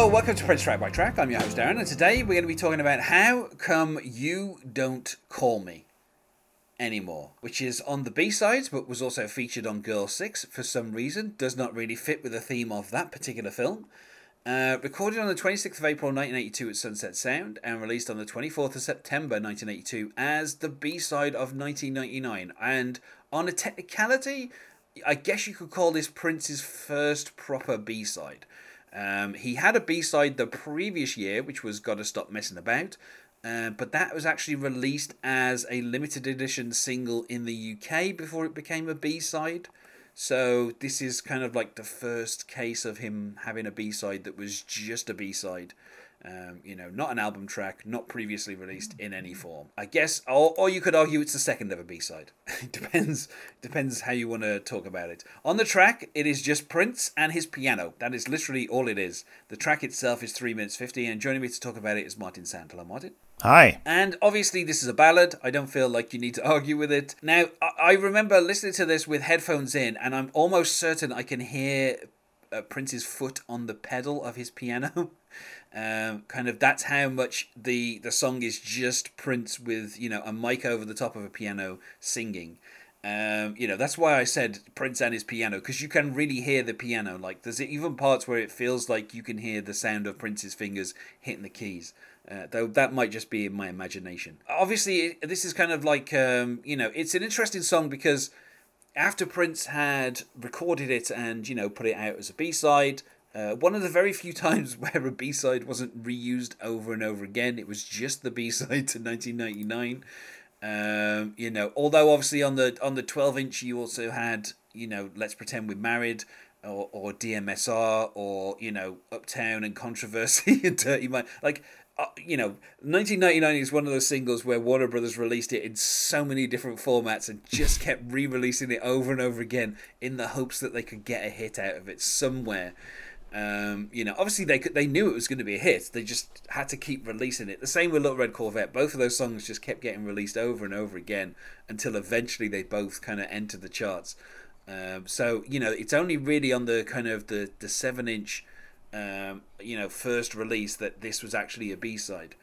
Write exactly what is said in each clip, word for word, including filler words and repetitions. Hello, welcome to Prince Track by Track. I'm your host Darren, and today we're going to be talking about How Come You Don't Call Me Anymore, which is on the B-sides but was also featured on Girl six for some reason. Does not really fit with the theme of that particular film. Uh, recorded on the twenty-sixth of April nineteen eighty-two at Sunset Sound and released on the twenty-fourth of September nineteen eighty-two as the B-side of nineteen ninety-nine. And on a technicality, I guess you could call this Prince's first proper B-side. Um, he had a B-side the previous year, which was Gotta Stop Messing About, uh, but that was actually released as a limited edition single in the U K before it became a B-side. So this is kind of like the first case of him having a B-side that was just a B-side. Um, you know, not an album track, not previously released in any form. I guess, or, or you could argue it's the second ever B-side. depends depends how you want to talk about it. On the track, it is just Prince and his piano. That is literally all it is. The track itself is three minutes fifty, and joining me to talk about it is Martin Sant. Hello, Martin. Hi. And obviously this is a ballad. I don't feel like you need to argue with it. Now, I, I remember listening to this with headphones in, and I'm almost certain I can hear uh, Prince's foot on the pedal of his piano. Um, kind of that's how much the the song is just Prince with, you know, a mic over the top of a piano singing. Um, you know, that's why I said Prince and his piano, because you can really hear the piano. Like, there's even parts where it feels like you can hear the sound of Prince's fingers hitting the keys. Uh, though that might just be in my imagination. Obviously, this is kind of like, um, you know, it's an interesting song because after Prince had recorded it and, you know, put it out as a B-side, Uh, one of the very few times where a B-side wasn't reused over and over again. It was just the B-side to nineteen ninety-nine. Um, you know, although obviously on the on the twelve inch you also had, you know, Let's Pretend We're Married or, or D M S R or, you know, Uptown and Controversy and Dirty Mind. Like, uh, you know, nineteen ninety-nine is one of those singles where Warner Brothers released it in so many different formats and just kept re-releasing it over and over again in the hopes that they could get a hit out of it somewhere. Um, you know, obviously they could, they knew it was going to be a hit. They just had to keep releasing it. The same with Little Red Corvette. Both of those songs just kept getting released over and over again until eventually they both kind of entered the charts. Um, so, you know, it's only really on the kind of the, the seven inch, um, you know, first release that this was actually a B-side.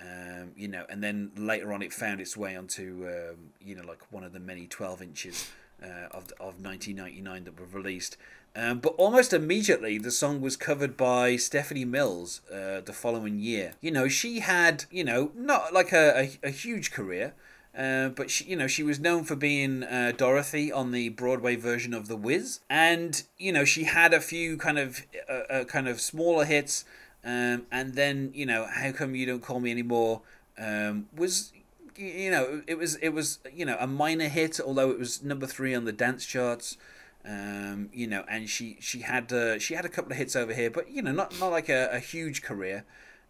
Um, you know, and then later on it found its way onto, um, you know, like one of the many twelve inches uh, of of nineteen ninety-nine that were released. Um, but almost immediately, the song was covered by Stephanie Mills uh, the following year. You know, she had, you know, not like a, a, a huge career, uh, but, she, you know, she was known for being uh, Dorothy on the Broadway version of The Wiz. And, you know, she had a few kind of uh, uh, kind of smaller hits. Um, and then, you know, How Come You Don't Call Me Anymore um, was... You know, it was it was you know a minor hit, although it was number three on the dance charts. Um, you know, and she she had uh, she had a couple of hits over here, but you know, not not like a, a huge career.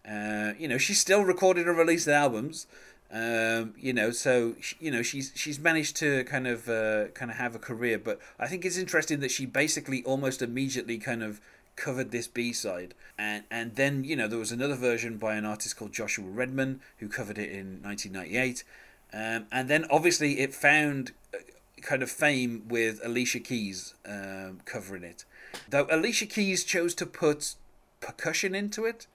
Uh, you know, she still recorded and released albums. Um, you know, so she, you know she's she's managed to kind of uh, kind of have a career. But I think it's interesting that she basically almost immediately kind of covered this B-side, and and then you know there was another version by an artist called Joshua Redman who covered it in nineteen ninety-eight, um, and then obviously it found kind of fame with Alicia Keys um, covering it, though Alicia Keys chose to put percussion into it,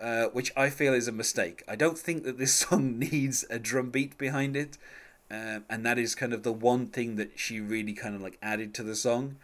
uh, which I feel is a mistake. I don't think that this song needs a drum beat behind it, um, and that is kind of the one thing that she really kind of like added to the song.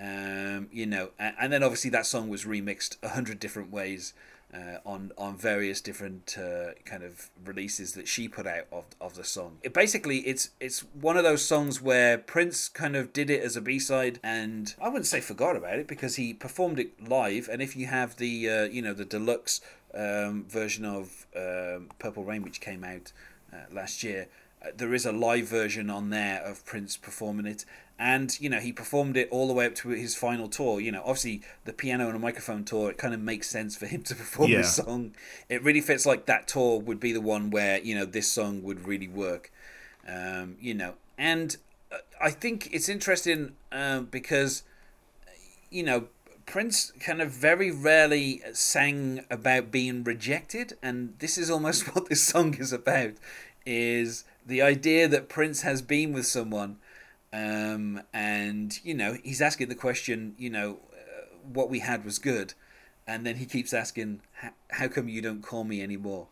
Um, you know, and, and then obviously that song was remixed a hundred different ways uh, on on various different uh, kind of releases that she put out of of the song. It basically, it's it's one of those songs where Prince kind of did it as a B-side, and I wouldn't say forgot about it because he performed it live. And if you have the uh, you know the deluxe um, version of um, Purple Rain, which came out uh, last year. There is a live version on there of Prince performing it. And, you know, he performed it all the way up to his final tour. You know, obviously the piano and a microphone tour, it kind of makes sense for him to perform yeah. this song. It really fits like that tour would be the one where, you know, this song would really work. Um, you know, and I think it's interesting um, because, you know, Prince kind of very rarely sang about being rejected. And this is almost what this song is about, is... the idea that Prince has been with someone um, and, you know, he's asking the question, you know, uh, what we had was good. and then he keeps asking, how come you don't call me anymore?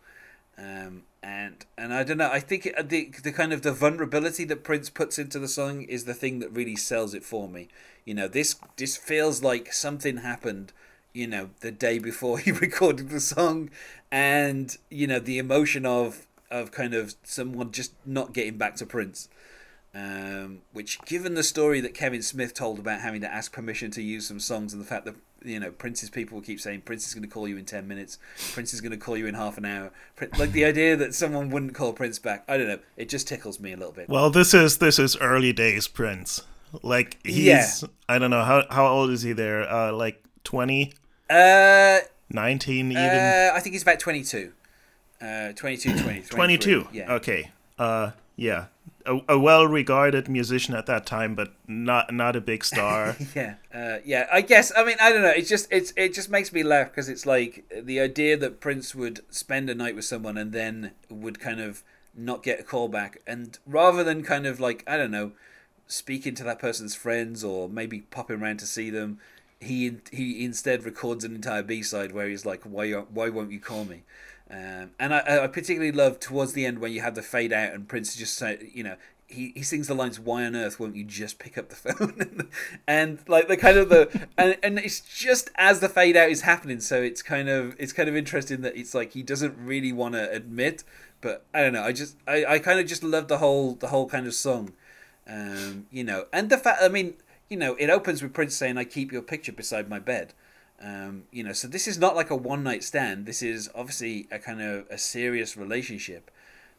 Um, and and I don't know. I think it, the the kind of the vulnerability that Prince puts into the song is the thing that really sells it for me. You know, this this feels like something happened, you know, the day before he recorded the song, and you know the emotion of of kind of someone just not getting back to Prince. Um, which, given the story that Kevin Smith told about having to ask permission to use some songs, and the fact that, you know, Prince's people keep saying, Prince is going to call you in ten minutes, Prince is going to call you in half an hour. Like, the idea that someone wouldn't call Prince back, I don't know, it just tickles me a little bit. Well, this is this is early days Prince. Like, he's, yeah. I don't know, how how old is he there? Uh, like twenty? Uh, nineteen even? Uh, I think he's about twenty-two. Uh, twenty-two, twenty-three. twenty-two, yeah. Okay. Uh, yeah. A, a well-regarded musician at that time, but not not a big star. yeah, uh, yeah. I guess. I mean, I don't know. It's just it's it just makes me laugh, because it's like the idea that Prince would spend a night with someone and then would kind of not get a call back, and rather than kind of like, I don't know, speaking to that person's friends or maybe popping around to see them, he he instead records an entire B-side where he's like, why why won't you call me? Um, and I, I particularly love towards the end when you have the fade out and Prince just say, you know, he, he sings the lines, why on earth won't you just pick up the phone? and like the kind of the, and, and it's just as the fade out is happening. So it's kind of, it's kind of interesting that it's like, he doesn't really want to admit, but I don't know. I just, I, I kind of just love the whole, the whole kind of song, um, you know, and the fact, I mean, you know, it opens with Prince saying, I keep your picture beside my bed. Um, you know, so this is not like a one night stand. This is obviously a kind of a serious relationship,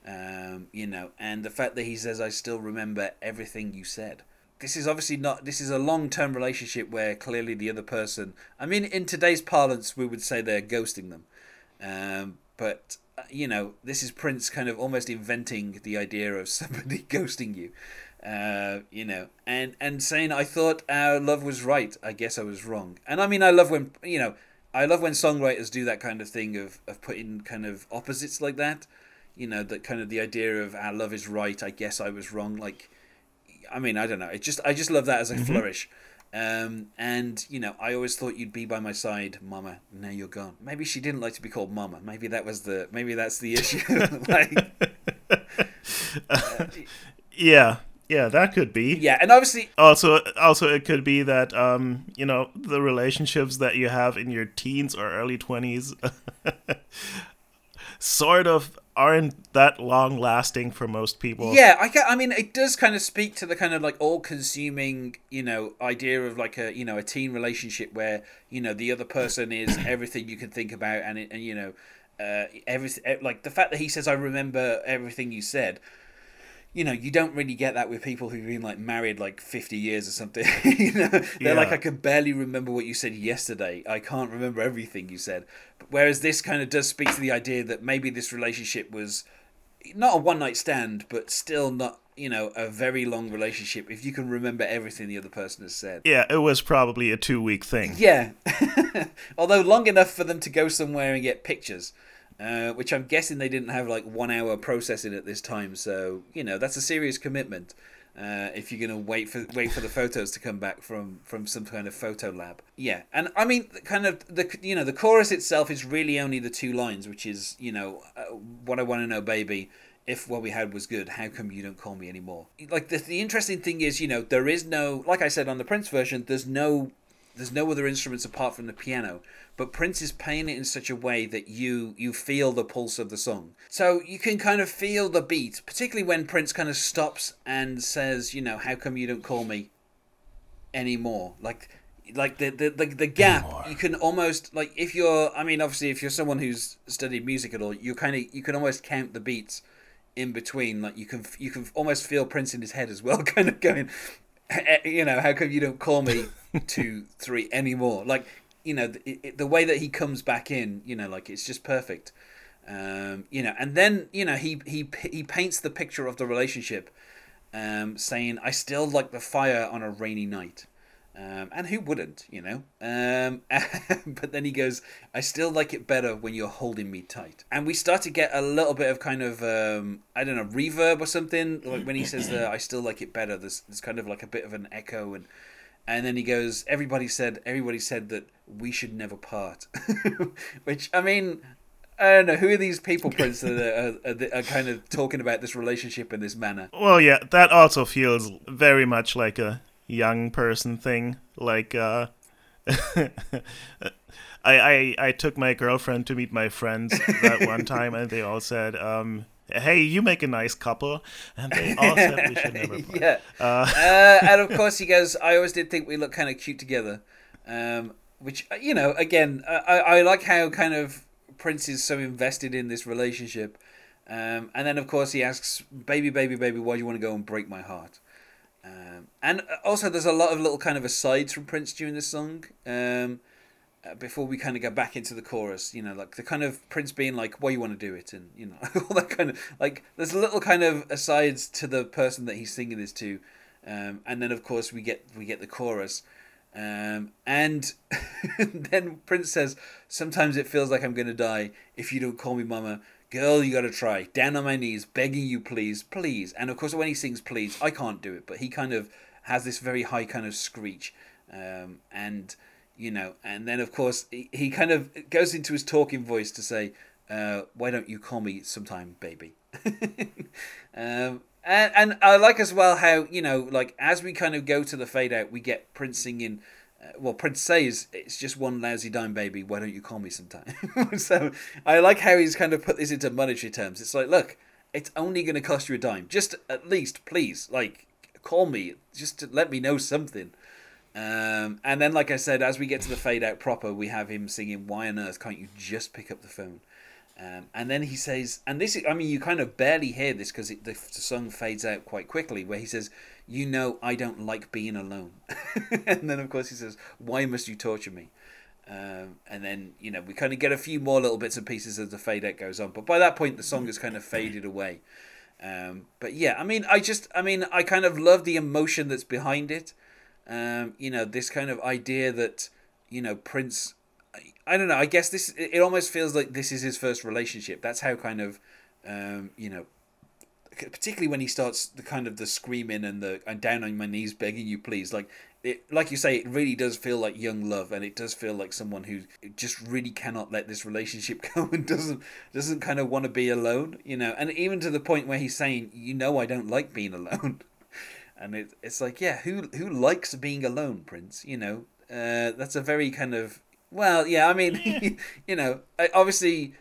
um, you know, and the fact that he says, I still remember everything you said. This is obviously not, this is a long term relationship where clearly the other person, I mean, in today's parlance, we would say they're ghosting them. Um, but, you know, this is Prince kind of almost inventing the idea of somebody ghosting you, uh you know and and saying, I thought our love was right, I guess I was wrong. And I mean, I love when, you know, I love when songwriters do that kind of thing of of putting kind of opposites like that, you know, that kind of the idea of our love is right, I guess I was wrong. Like, I mean, I don't know, it just I just love that as a mm-hmm. flourish. Um and you know, I always thought you'd be by my side, mama, now you're gone. Maybe she didn't like to be called mama. Maybe that was the maybe that's the issue. like uh, yeah Yeah, that could be. Yeah, and obviously... Also, also it could be that, um, you know, the relationships that you have in your teens or early twenties sort of aren't that long-lasting for most people. Yeah, I, I mean, it does kind of speak to the kind of, like, all-consuming, you know, idea of, like, a, you know, a teen relationship where, you know, the other person is everything you can think about, and, it, and you know, uh, everything, like, the fact that he says, I remember everything you said... You know, you don't really get that with people who've been, like, married, like, fifty years or something. you know, They're yeah. like, I can barely remember what you said yesterday. I can't remember everything you said. But whereas this kind of does speak to the idea that maybe this relationship was not a one-night stand, but still not, you know, a very long relationship if you can remember everything the other person has said. Yeah, it was probably a two-week thing. Yeah. Although long enough for them to go somewhere and get pictures. Uh, which I'm guessing they didn't have like one hour processing at this time, so you know that's a serious commitment uh, if you're gonna wait for wait for the photos to come back from, from some kind of photo lab. Yeah, and I mean, kind of the you know the chorus itself is really only the two lines, which is you know uh, what I want to know, baby. If what we had was good, how come you don't call me anymore? Like the the interesting thing is you know there is no like I said on the Prince version, there's no. There's no other instruments apart from the piano, but Prince is playing it in such a way that you you feel the pulse of the song. So you can kind of feel the beat, particularly when Prince kind of stops and says, you know, how come you don't call me anymore? Like like the the, the, the gap, anymore. You can almost, like if you're, I mean, obviously if you're someone who's studied music at all, you kind of, you can almost count the beats in between. Like you can, you can almost feel Prince in his head as well, kind of going, you know, how come you don't call me two, three anymore? Like, you know, it, it, the way that he comes back in, you know, like it's just perfect. Um, you know, and then, you know, he he he paints the picture of the relationship, um, saying, I still like the fire on a rainy night. Um, and who wouldn't, you know? Um, but then he goes, I still like it better when you're holding me tight. And we start to get a little bit of kind of, um, I don't know, reverb or something. Like when he says, the, I still like it better, there's, there's kind of like a bit of an echo. And And then he goes, everybody said, everybody said that we should never part. Which, I mean, I don't know, who are these people, Prince, that are, are, are kind of talking about this relationship in this manner? Well, yeah, that also feels very much like a young person thing. Like, uh, I, I I took my girlfriend to meet my friends that one time, and they all said, um, hey, you make a nice couple. And they all said we should never part. Yeah. Uh, uh, and of course, he goes, I always did think we looked kind of cute together. Um, which, you know, again, I, I like how kind of Prince is so invested in this relationship, um, and then of course he asks, baby baby baby why do you want to go and break my heart? Um, and also there's a lot of little kind of asides from Prince during this song, um, before we kind of go back into the chorus, you know, like the kind of Prince being like, why you want to do it, and you know, all that kind of, like, there's little kind of asides to the person that he's singing this to, um, and then of course we get we get the chorus. Um, and then Prince says, sometimes it feels like I'm going to die if you don't call me mama. Girl, you got to try. Down on my knees, begging you, please, please. And of course, when he sings please, I can't do it, but he kind of has this very high kind of screech. Um, and, you know, and then of course, he, he kind of goes into his talking voice to say, uh, why don't you call me sometime, baby? um, And, and I like as well how, you know, like as we kind of go to the fade out, we get Prince singing, uh, well, Prince says, it's just one lousy dime, baby. Why don't you call me sometime? So I like how he's kind of put this into monetary terms. It's like, look, it's only going to cost you a dime. Just at least, please, like, call me. Just to let me know something. Um, and then, like I said, as we get to the fade out proper, we have him singing, why on earth can't you just pick up the phone? Um, and then he says, and this is, I mean, you kind of barely hear this because the song fades out quite quickly, where he says, you know, I don't like being alone. And then, of course, he says, why must you torture me? Um, and then, you know, we kind of get a few more little bits and pieces as the fade out goes on. But by that point, the song has kind of faded away. Um, but yeah, I mean, I just, I mean, I kind of love the emotion that's behind it. Um, you know, this kind of idea that, you know, Prince... I don't know, I guess this, it almost feels like this is his first relationship. That's how kind of, um, you know, particularly when he starts the kind of the screaming and the, I'm down on my knees begging you, please. Like, it, like you say, it really does feel like young love, and it does feel like someone who just really cannot let this relationship go and doesn't, doesn't kind of want to be alone, you know. And even to the point where he's saying, you know, I don't like being alone. And it, it's like, yeah, who, who likes being alone, Prince? You know, uh, that's a very kind of, well, yeah, I mean, yeah. You know, obviously,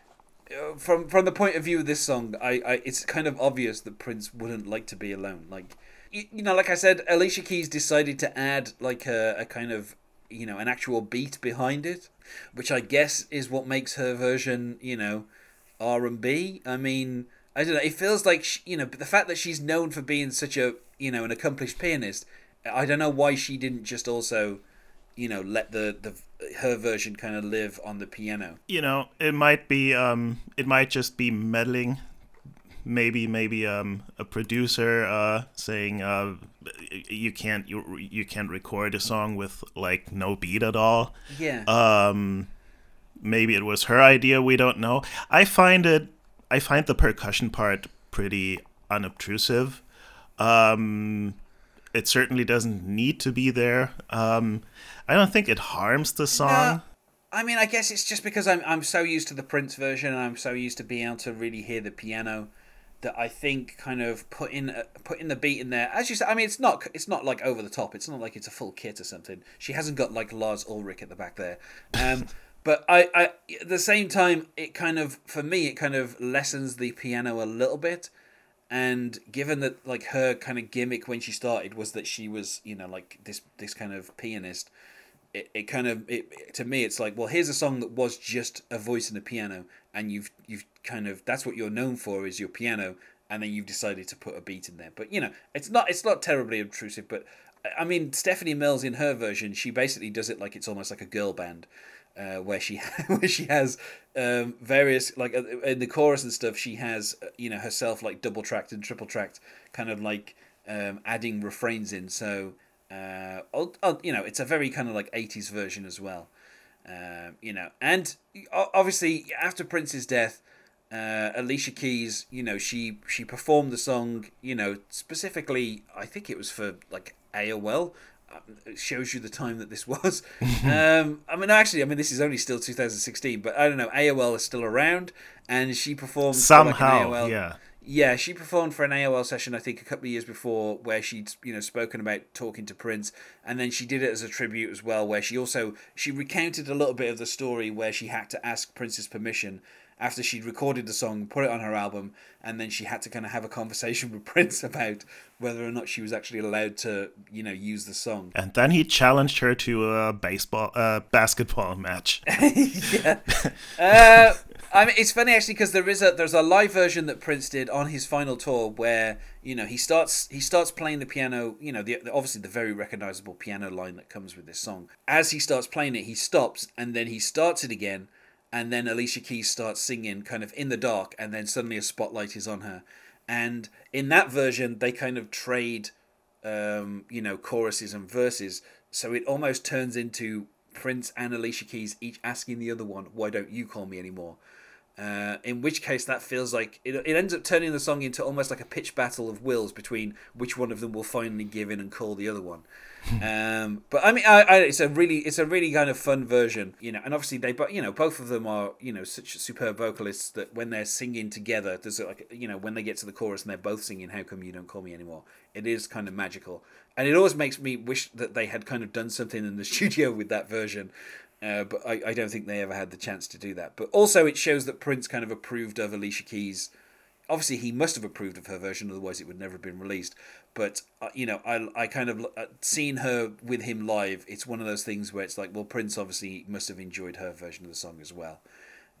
from from the point of view of this song, I, I it's kind of obvious that Prince wouldn't like to be alone. Like, you, you know, like I said, Alicia Keys decided to add like a, a kind of, you know, an actual beat behind it, which I guess is what makes her version, you know, R and B. I mean, I don't know. It feels like, she, you know, the fact that she's known for being such a, you know, an accomplished pianist, I don't know why she didn't just also, you know, let the, the her version kind of live on the piano. You know, it might be, um, it might just be meddling. Maybe, maybe um, a producer uh, saying, uh, you can't, you you can't record a song with like no beat at all. Yeah. Um, maybe it was her idea. We don't know. I find it, I find the percussion part pretty unobtrusive. Um, it certainly doesn't need to be there. Um, I don't think it harms the song. No, I mean, I guess it's just because I'm I'm so used to the Prince version, and I'm so used to being able to really hear the piano, that I think kind of putting uh, putting the beat in there. As you said, I mean, it's not it's not like over the top. It's not like it's a full kit or something. She hasn't got like Lars Ulrich at the back there. Um, but I, I at the same time, it kind of, for me, it kind of lessens the piano a little bit. And given that, like, her kind of gimmick when she started was that she was, you know, like this this kind of pianist, it, it kind of, it, to me, it's like, well, here's a song that was just a voice and a piano, and you've you've kind of, that's what you're known for, is your piano, and then you've decided to put a beat in there. But, you know, it's not it's not terribly obtrusive, but, I mean, Stephanie Mills in her version, she basically does it like it's almost like a girl band. Uh, where she where she has um, various, like in the chorus and stuff, she has, you know, herself like double tracked and triple tracked, kind of like um, adding refrains in. So uh, I'll, I'll, you know, it's a very kind of like eighties version as well, um, you know. And obviously after Prince's death, uh, Alicia Keys, you know, she she performed the song, you know, specifically I think it was for like A O L. It shows you the time that this was. um, I mean, actually, I mean, this is only still two thousand sixteen, but I don't know. A O L is still around, and she performed somehow. For like an A O L, yeah, yeah, she performed for an A O L session, I think, a couple of years before, where she'd you know spoken about talking to Prince, and then she did it as a tribute as well, where she also she recounted a little bit of the story where she had to ask Prince's permission after she'd recorded the song, put it on her album, and then she had to kind of have a conversation with Prince about whether or not she was actually allowed to, you know, use the song. And then he challenged her to a baseball, uh, basketball match. yeah. uh, I mean, it's funny actually because there is a there's a live version that Prince did on his final tour where you know he starts he starts playing the piano, you know, the, the, obviously the very recognizable piano line that comes with this song. As he starts playing it, he stops and then he starts it again. And then Alicia Keys starts singing kind of in the dark, and then suddenly a spotlight is on her. And in that version, they kind of trade, um, you know, choruses and verses. So it almost turns into Prince and Alicia Keys each asking the other one, "Why don't you call me anymore?" Uh, in which case that feels like it, it ends up turning the song into almost like a pitch battle of wills between which one of them will finally give in and call the other one. um, but I mean, I, I, it's a really, it's a really kind of fun version, you know. And obviously they, you know, both of them are, you know, such superb vocalists that when they're singing together, there's like, you know, when they get to the chorus and they're both singing, "How come you don't call me anymore?" It is kind of magical, and it always makes me wish that they had kind of done something in the studio with that version. Uh, but I, I don't think they ever had the chance to do that. But also it shows that Prince kind of approved of Alicia Keys. Obviously, he must have approved of her version, otherwise it would never have been released. But, uh, you know, I, I kind of... Uh, seeing her with him live, it's one of those things where it's like, well, Prince obviously must have enjoyed her version of the song as well.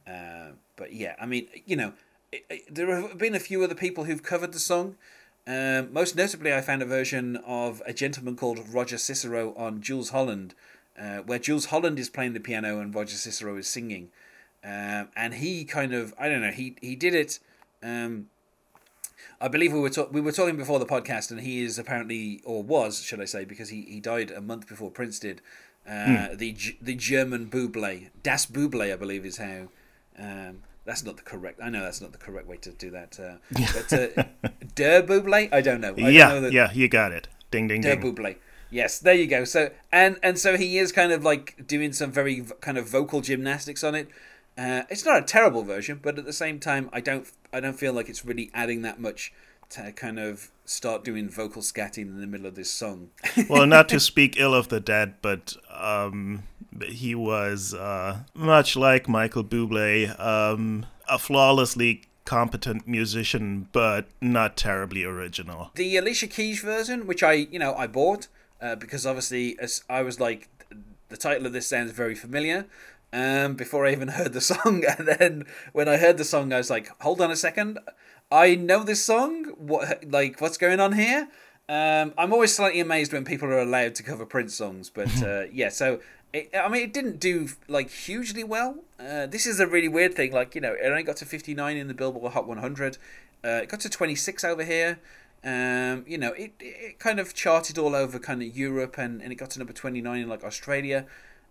Uh, but, yeah, I mean, you know, it, it, there have been a few other people who've covered the song. Uh, most notably, I found a version of a gentleman called Roger Cicero on Jules Holland, Uh, where Jules Holland is playing the piano and Roger Cicero is singing. Um, and he kind of, I don't know, he he did it. Um, I believe we were ta- we were talking before the podcast, and he is apparently, or was, should I say, because he, he died a month before Prince did, uh, hmm. the the German Bublé. Das Bublé, I believe, is how... Um, that's not the correct... I know that's not the correct way to do that. Uh, but uh, Der Bublé? I don't know. I yeah, don't know the, yeah, you got it. Ding, ding, Der ding. Der Bublé. Yes, there you go. So and and so he is kind of like doing some very v- kind of vocal gymnastics on it. Uh, it's not a terrible version, but at the same time, I don't I don't feel like it's really adding that much to kind of start doing vocal scatting in the middle of this song. Well, not to speak ill of the dead, but um, he was uh, much like Michael Bublé, um, a flawlessly competent musician, but not terribly original. The Alicia Keys version, which I you know I bought. Uh, because obviously, as I was like, the title of this sounds very familiar um, before I even heard the song. And then when I heard the song, I was like, hold on a second. I know this song. What, like, what's going on here? Um, I'm always slightly amazed when people are allowed to cover Prince songs. But uh, yeah, so, it, I mean, it didn't do like hugely well. Uh, this is a really weird thing. Like, you know, it only got to fifty-nine in the Billboard Hot one hundred. Uh, it got to twenty-six over here. Um, you know, it it kind of charted all over kind of Europe, and, and it got to number twenty-nine in like Australia.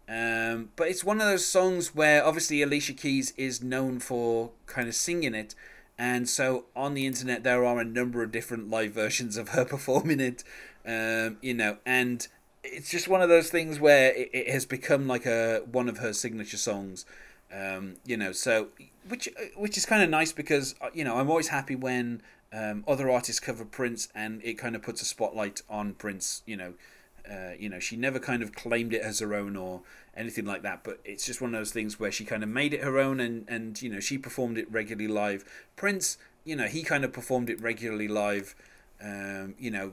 Um, but it's one of those songs where obviously Alicia Keys is known for kind of singing it. And so on the internet, there are a number of different live versions of her performing it, um, you know, and it's just one of those things where it, it has become like a one of her signature songs, um, you know, so which which is kind of nice because, you know, I'm always happy when... Um, other artists cover Prince, and it kind of puts a spotlight on Prince. You know, uh, you know, she never kind of claimed it as her own or anything like that. But it's just one of those things where she kind of made it her own, and and you know, she performed it regularly live. Prince, you know, he kind of performed it regularly live. Um, you know,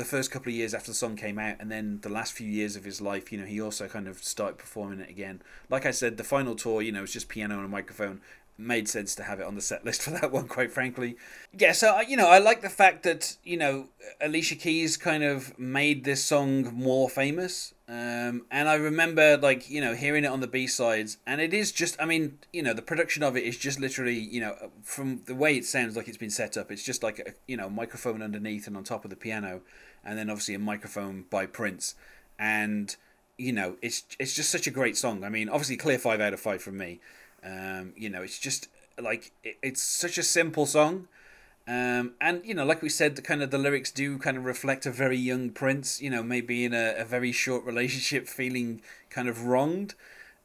the first couple of years after the song came out, and then the last few years of his life, you know, he also kind of started performing it again. Like I said, the final tour, you know, it's just piano and a microphone. Made sense to have it on the set list for that one, quite frankly. Yeah, so, you know, I like the fact that, you know, Alicia Keys kind of made this song more famous. Um, and I remember, like, you know, hearing it on the B-sides. And it is just, I mean, you know, the production of it is just literally, you know, from the way it sounds like it's been set up, it's just like, a, you know, microphone underneath and on top of the piano. And then obviously a microphone by Prince. And, you know, it's it's just such a great song. I mean, obviously clear five out of five from me. Um, you know, it's just like it, it's such a simple song, Um, and, you know, like we said, the kind of the lyrics do kind of reflect a very young Prince, you know, maybe in a, a very short relationship feeling kind of wronged.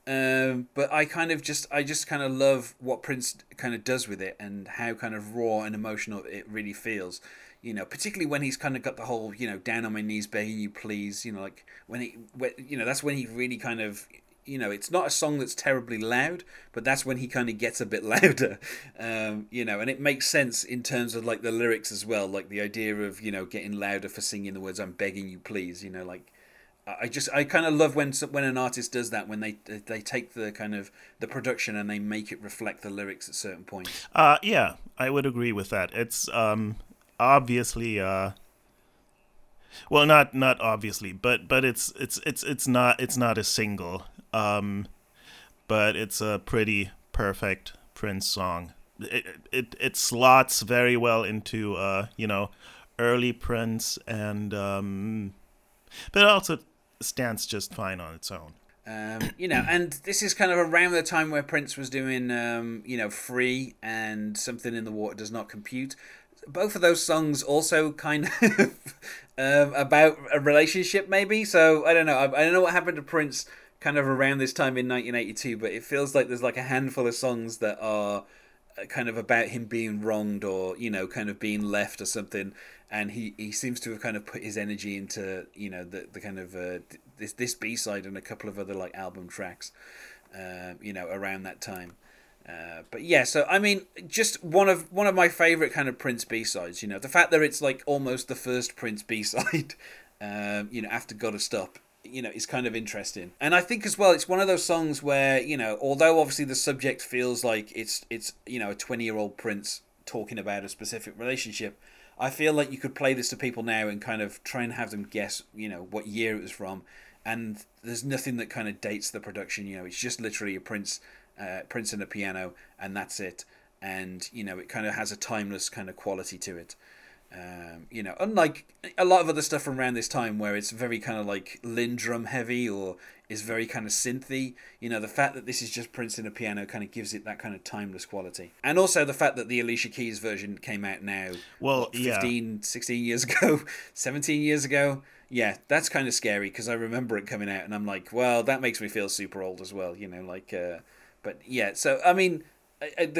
Um, but I kind of just, I just kind of love what Prince kind of does with it and how kind of raw and emotional it really feels, you know, particularly when he's kind of got the whole, you know, down on my knees begging you please, you know, like when he, when, you know, that's when he really kind of, you know, it's not a song that's terribly loud, but that's when he kind of gets a bit louder, um, you know, and it makes sense in terms of like the lyrics as well, like the idea of, you know, getting louder for singing the words, I'm begging you please, you know, like. I just I kind of love when when an artist does that, when they they take the kind of the production and they make it reflect the lyrics at certain points. Uh, yeah, I would agree with that. It's um, obviously uh, well, not not obviously, but but it's it's it's it's not it's not a single, um, but it's a pretty perfect Prince song. It it it slots very well into uh, you know, early Prince and um, but it also stands just fine on its own. Um, you know, and this is kind of around the time where Prince was doing, um, you know, Free and Something in the Water Does Not Compute. Both of those songs also kind of um, about a relationship, maybe. So I don't know. I, I don't know what happened to Prince kind of around this time in nineteen eighty-two, but it feels like there's like a handful of songs that are kind of about him being wronged or, you know, kind of being left or something. And he, he seems to have kind of put his energy into, you know, the the kind of uh, this this B-side and a couple of other like album tracks, uh, you know, around that time. Uh, but yeah, so I mean, just one of one of my favorite kind of Prince B-sides. You know, the fact that it's like almost the first Prince B-side, um, you know, after Gotta Stop, you know, is kind of interesting. And I think as well, it's one of those songs where, you know, although obviously the subject feels like it's it's you know a twenty-year-old Prince talking about a specific relationship. I feel like you could play this to people now and kind of try and have them guess, you know, what year it was from. And there's nothing that kind of dates the production, you know, it's just literally a Prince, uh, Prince and a piano, and that's it. And, you know, it kind of has a timeless kind of quality to it. Um, you know, unlike a lot of other stuff from around this time where it's very kind of like Lindrum heavy or is very kind of synthy, you know, the fact that this is just Prince and a piano kind of gives it that kind of timeless quality. And also the fact that the Alicia Keys version came out now, well, fifteen, yeah. sixteen years ago, seventeen years ago. Yeah, that's kind of scary because I remember it coming out and I'm like, well, that makes me feel super old as well, you know, like, uh, but yeah, so I mean...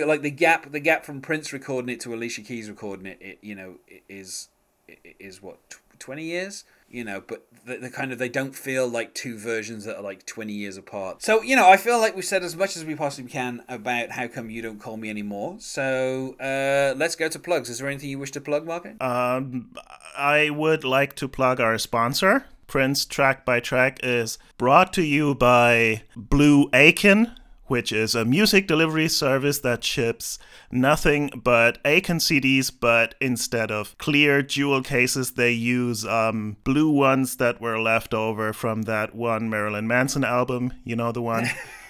like the gap the gap from Prince recording it to Alicia Keys recording it, it you know it is it is what twenty years, you know, but the, the kind of they don't feel like two versions that are like twenty years apart. So, you know, I feel like we've said as much as we possibly can about How Come You Don't Call Me Anymore. So uh, let's go to plugs. Is there anything you wish to plug, Marco? Um, I would like to plug our sponsor. Prince Track by Track is brought to you by Blue Aiken, which is a music delivery service that ships nothing but Aiken C Ds, but instead of clear jewel cases, they use um, blue ones that were left over from that one Marilyn Manson album. You know the one?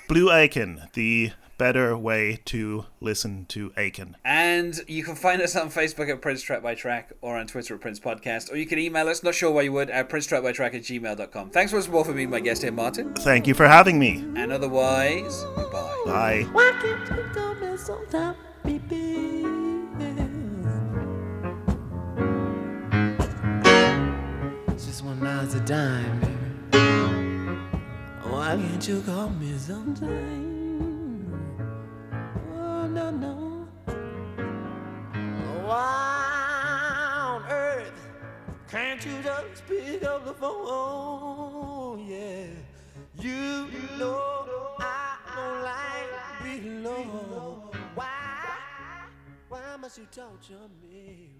Blue Aiken, the better way to listen to Aiken. And you can find us on Facebook at Prince Track by Track or on Twitter at Prince Podcast, or you can email us, not sure why you would, at prince track by track at gmail dot com. Thanks once more for being my guest here, Martin. Thank you for having me. And otherwise, goodbye. Bye. Why can't you tell me sometime, baby? Just one night a dime, baby. Why can't you call me sometime? No, no. Why on earth can't you just pick up the phone? Yeah, you know I don't like being alone. Why? Why must you torture me?